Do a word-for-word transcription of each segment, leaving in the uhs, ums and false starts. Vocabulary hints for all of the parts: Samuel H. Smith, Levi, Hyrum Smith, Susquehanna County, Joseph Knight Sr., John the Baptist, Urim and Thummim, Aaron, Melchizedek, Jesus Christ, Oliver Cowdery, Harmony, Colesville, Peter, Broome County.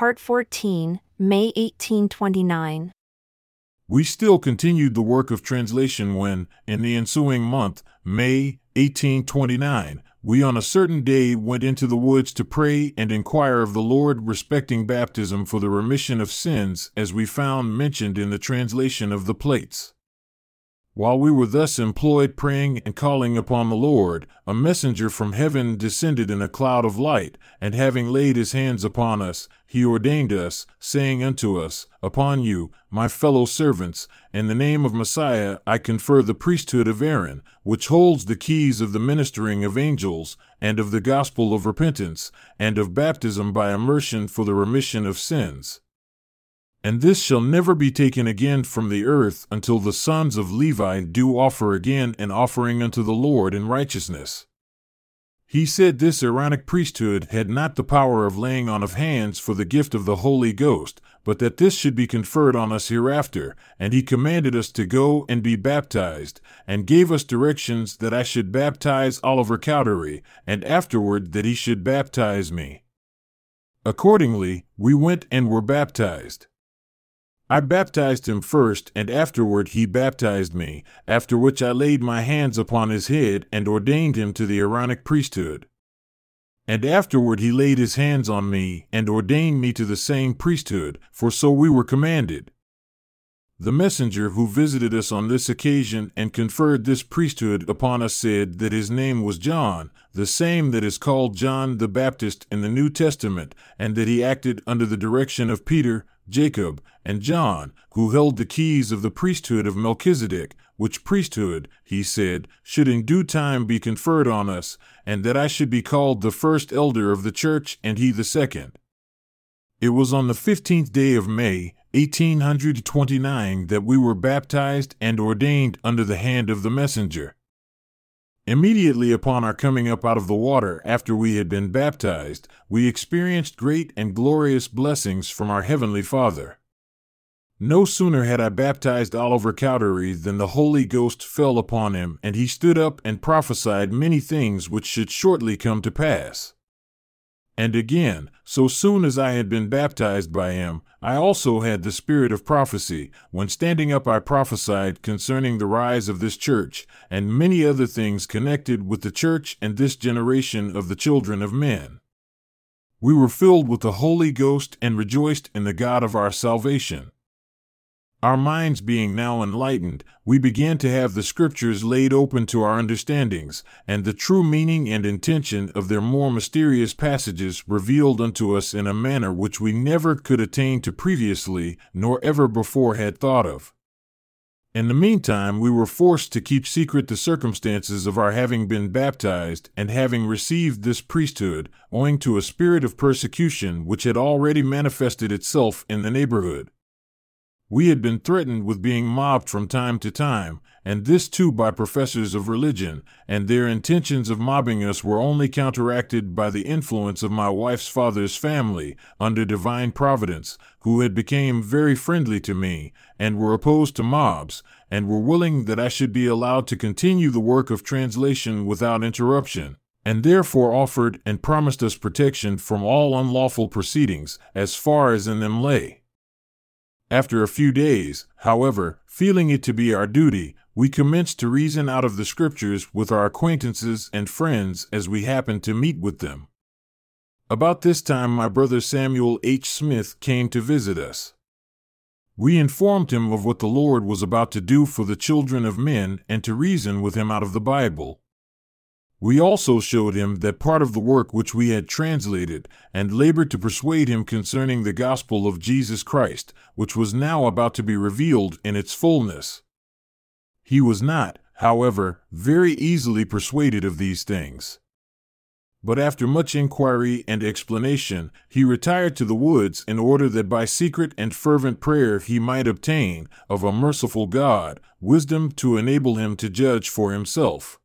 Part fourteen, May eighteen twenty-nine. We still continued the work of translation when, in the ensuing month, May eighteen twenty-nine, we on a certain day went into the woods to pray and inquire of the Lord respecting baptism for the remission of sins, as we found mentioned in the translation of the plates. While we were thus employed praying and calling upon the Lord, a messenger from heaven descended in a cloud of light, and having laid his hands upon us, he ordained us, saying unto us, Upon you, my fellow servants, in the name of Messiah I confer the priesthood of Aaron, which holds the keys of the ministering of angels, and of the gospel of repentance, and of baptism by immersion for the remission of sins. And this shall never be taken again from the earth until the sons of Levi do offer again an offering unto the Lord in righteousness. He said this Aaronic priesthood had not the power of laying on of hands for the gift of the Holy Ghost, but that this should be conferred on us hereafter, and he commanded us to go and be baptized, and gave us directions that I should baptize Oliver Cowdery, and afterward that he should baptize me. Accordingly, we went and were baptized. I baptized him first, and afterward he baptized me, after which I laid my hands upon his head and ordained him to the Aaronic priesthood. And afterward he laid his hands on me and ordained me to the same priesthood, for so we were commanded. The messenger who visited us on this occasion and conferred this priesthood upon us said that his name was John, the same that is called John the Baptist in the New Testament, and that he acted under the direction of Peter, Jacob, and John, who held the keys of the priesthood of Melchizedek, which priesthood, he said, should in due time be conferred on us, and that I should be called the first elder of the church and he the second. It was on the fifteenth day of May, eighteen twenty-nine, that we were baptized and ordained under the hand of the messenger. Immediately upon our coming up out of the water after we had been baptized, we experienced great and glorious blessings from our Heavenly Father. No sooner had I baptized Oliver Cowdery than the Holy Ghost fell upon him, and he stood up and prophesied many things which should shortly come to pass. And again, so soon as I had been baptized by him, I also had the spirit of prophecy. When standing up I prophesied concerning the rise of this church, and many other things connected with the church and this generation of the children of men. We were filled with the Holy Ghost and rejoiced in the God of our salvation. Our minds being now enlightened, we began to have the Scriptures laid open to our understandings, and the true meaning and intention of their more mysterious passages revealed unto us in a manner which we never could attain to previously, nor ever before had thought of. In the meantime, we were forced to keep secret the circumstances of our having been baptized and having received this priesthood, owing to a spirit of persecution which had already manifested itself in the neighborhood. We had been threatened with being mobbed from time to time, and this too by professors of religion, and their intentions of mobbing us were only counteracted by the influence of my wife's father's family, under divine providence, who had become very friendly to me, and were opposed to mobs, and were willing that I should be allowed to continue the work of translation without interruption, and therefore offered and promised us protection from all unlawful proceedings, as far as in them lay. After a few days, however, feeling it to be our duty, we commenced to reason out of the Scriptures with our acquaintances and friends as we happened to meet with them. About this time my brother Samuel H. Smith came to visit us. We informed him of what the Lord was about to do for the children of men and to reason with him out of the Bible. We also showed him that part of the work which we had translated, and labored to persuade him concerning the gospel of Jesus Christ, which was now about to be revealed in its fullness. He was not, however, very easily persuaded of these things. But after much inquiry and explanation, he retired to the woods in order that by secret and fervent prayer he might obtain, of a merciful God, wisdom to enable him to judge for himself.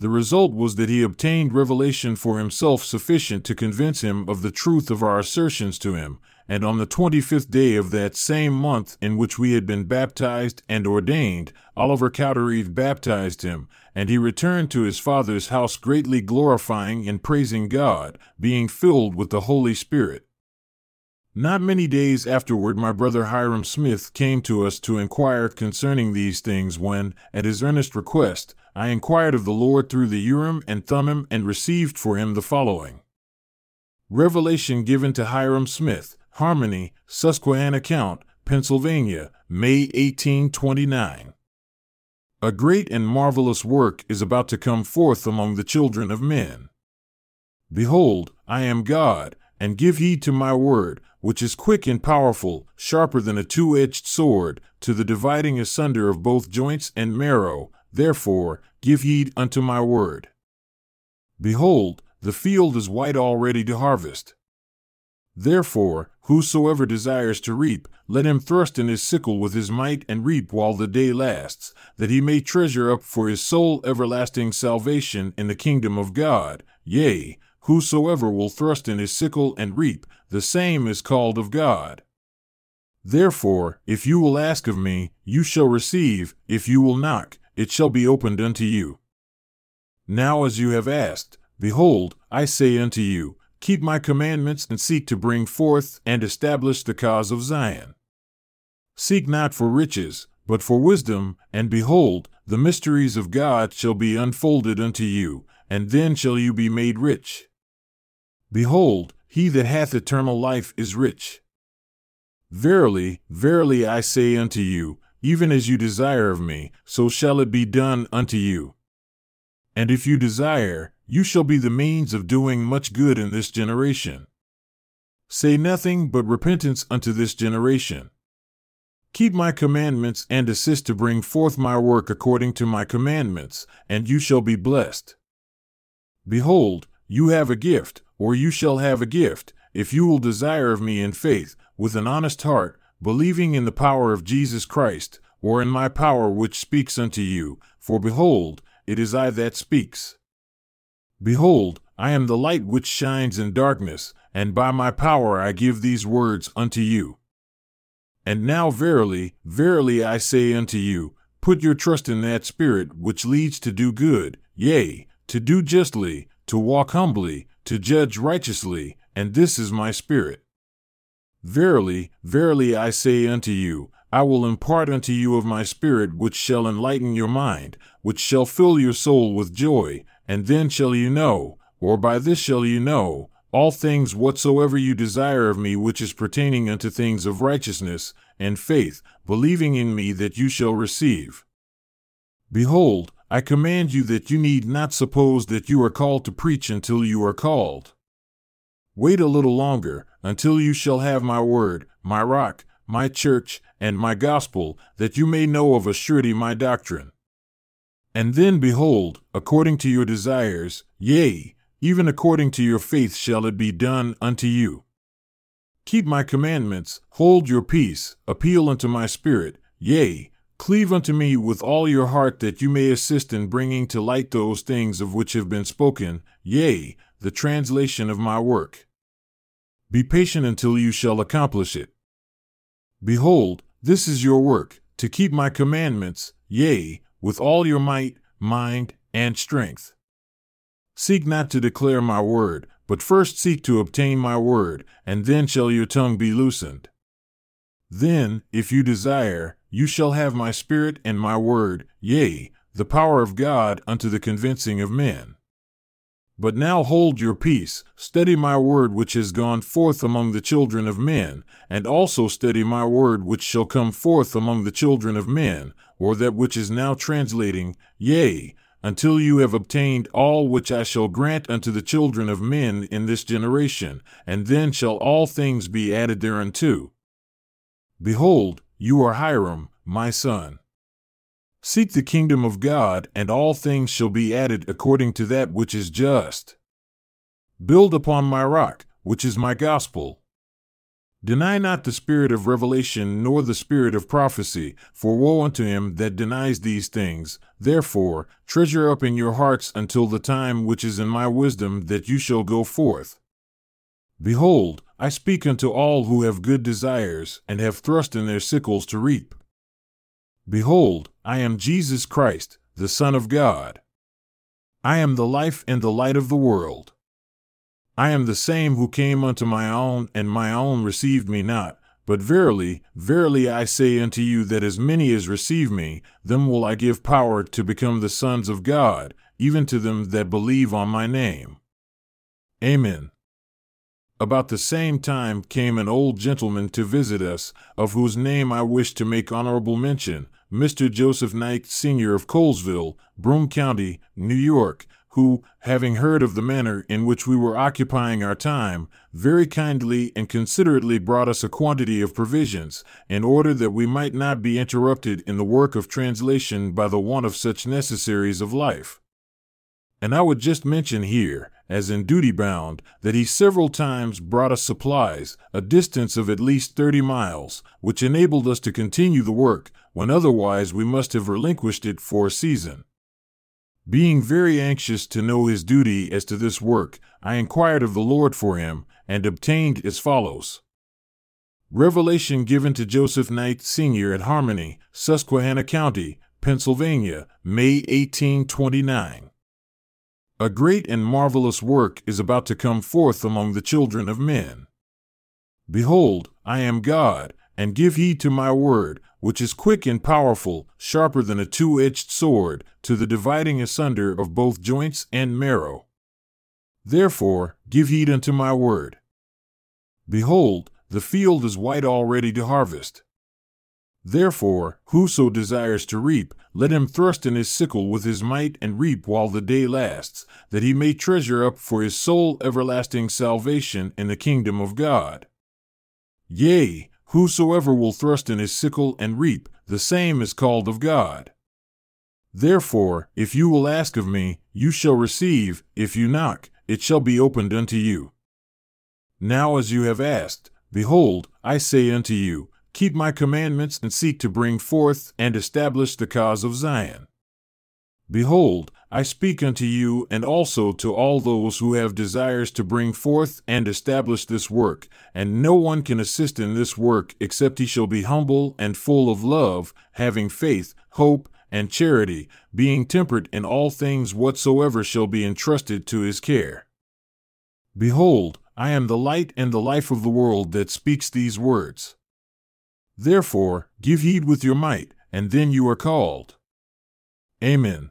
The result was that he obtained revelation for himself sufficient to convince him of the truth of our assertions to him, and on the twenty-fifth day of that same month in which we had been baptized and ordained, Oliver Cowdery baptized him, and he returned to his father's house greatly glorifying and praising God, being filled with the Holy Spirit. Not many days afterward, my brother Hyrum Smith came to us to inquire concerning these things when, at his earnest request, I inquired of the Lord through the Urim and Thummim and received for him the following. Revelation given to Hyrum Smith, Harmony, Susquehanna County, Pennsylvania, May eighteen twenty-nine. A great and marvelous work is about to come forth among the children of men. Behold, I am God, and give heed to my word, which is quick and powerful, sharper than a two-edged sword, to the dividing asunder of both joints and marrow. Therefore, give heed unto my word. Behold, the field is white already to harvest. Therefore, whosoever desires to reap, let him thrust in his sickle with his might and reap while the day lasts, that he may treasure up for his soul everlasting salvation in the kingdom of God. Yea, whosoever will thrust in his sickle and reap, the same is called of God. Therefore, if you will ask of me, you shall receive; if you will knock, it shall be opened unto you. Now as you have asked, behold, I say unto you, keep my commandments and seek to bring forth and establish the cause of Zion. Seek not for riches, but for wisdom, and behold, the mysteries of God shall be unfolded unto you, and then shall you be made rich. Behold, he that hath eternal life is rich. Verily, verily I say unto you, even as you desire of me, so shall it be done unto you. And if you desire, you shall be the means of doing much good in this generation. Say nothing but repentance unto this generation. Keep my commandments and assist to bring forth my work according to my commandments, and you shall be blessed. Behold, you have a gift, or you shall have a gift, if you will desire of me in faith, with an honest heart, believing in the power of Jesus Christ, or in my power which speaks unto you, for behold, it is I that speaks. Behold, I am the light which shines in darkness, and by my power I give these words unto you. And now verily, verily I say unto you, put your trust in that Spirit which leads to do good, yea, to do justly, to walk humbly, to judge righteously, and this is my Spirit. Verily, verily I say unto you, I will impart unto you of my Spirit which shall enlighten your mind, which shall fill your soul with joy, and then shall you know, or by this shall you know, all things whatsoever you desire of me which is pertaining unto things of righteousness and faith, believing in me that you shall receive. Behold, I command you that you need not suppose that you are called to preach until you are called. Wait a little longer, until you shall have my word, my rock, my church, and my gospel, that you may know of a surety my doctrine. And then, behold, according to your desires, yea, even according to your faith shall it be done unto you. Keep my commandments, hold your peace, appeal unto my Spirit, yea, cleave unto me with all your heart that you may assist in bringing to light those things of which have been spoken, yea, the translation of my work. Be patient until you shall accomplish it. Behold, this is your work, to keep my commandments, yea, with all your might, mind, and strength. Seek not to declare my word, but first seek to obtain my word, and then shall your tongue be loosened. Then, if you desire, you shall have my Spirit and my word, yea, the power of God unto the convincing of men. But now hold your peace, study my word which has gone forth among the children of men, and also study my word which shall come forth among the children of men, or that which is now translating, yea, until you have obtained all which I shall grant unto the children of men in this generation, and then shall all things be added thereunto. Behold, you are Hyrum, my son. Seek the kingdom of God, and all things shall be added according to that which is just. Build upon my rock, which is my gospel. Deny not the spirit of revelation, nor the spirit of prophecy, for woe unto him that denies these things. Therefore, treasure up in your hearts until the time which is in my wisdom that you shall go forth. Behold, I speak unto all who have good desires, and have thrust in their sickles to reap. Behold, I am Jesus Christ, the Son of God. I am the life and the light of the world. I am the same who came unto my own, and my own received me not. But verily, verily I say unto you that as many as receive me, them will I give power to become the sons of God, even to them that believe on my name. Amen. About the same time came an old gentleman to visit us, of whose name I wish to make honorable mention, Mister Joseph Knight Senior of Colesville, Broome County, New York, who, having heard of the manner in which we were occupying our time, very kindly and considerately brought us a quantity of provisions, in order that we might not be interrupted in the work of translation by the want of such necessaries of life. And I would just mention here, as in duty bound, that he several times brought us supplies, a distance of at least thirty miles, which enabled us to continue the work, when otherwise we must have relinquished it for a season. Being very anxious to know his duty as to this work, I inquired of the Lord for him, and obtained as follows. Revelation given to Joseph Knight Senior at Harmony, Susquehanna County, Pennsylvania, May eighteen twenty-nine. A great and marvelous work is about to come forth among the children of men. Behold, I am God, and give heed to my word, which is quick and powerful, sharper than a two-edged sword, to the dividing asunder of both joints and marrow. Therefore, give heed unto my word. Behold, the field is white already to harvest. Therefore, whoso desires to reap, let him thrust in his sickle with his might and reap while the day lasts, that he may treasure up for his soul everlasting salvation in the kingdom of God. Yea, whosoever will thrust in his sickle and reap, the same is called of God. Therefore, if you will ask of me, you shall receive; if you knock, it shall be opened unto you. Now as you have asked, behold, I say unto you, keep my commandments and seek to bring forth and establish the cause of Zion. Behold, I speak unto you and also to all those who have desires to bring forth and establish this work, and no one can assist in this work except he shall be humble and full of love, having faith, hope, and charity, being temperate in all things whatsoever shall be entrusted to his care. Behold, I am the light and the life of the world that speaks these words. Therefore, give heed with your might, and then you are called. Amen.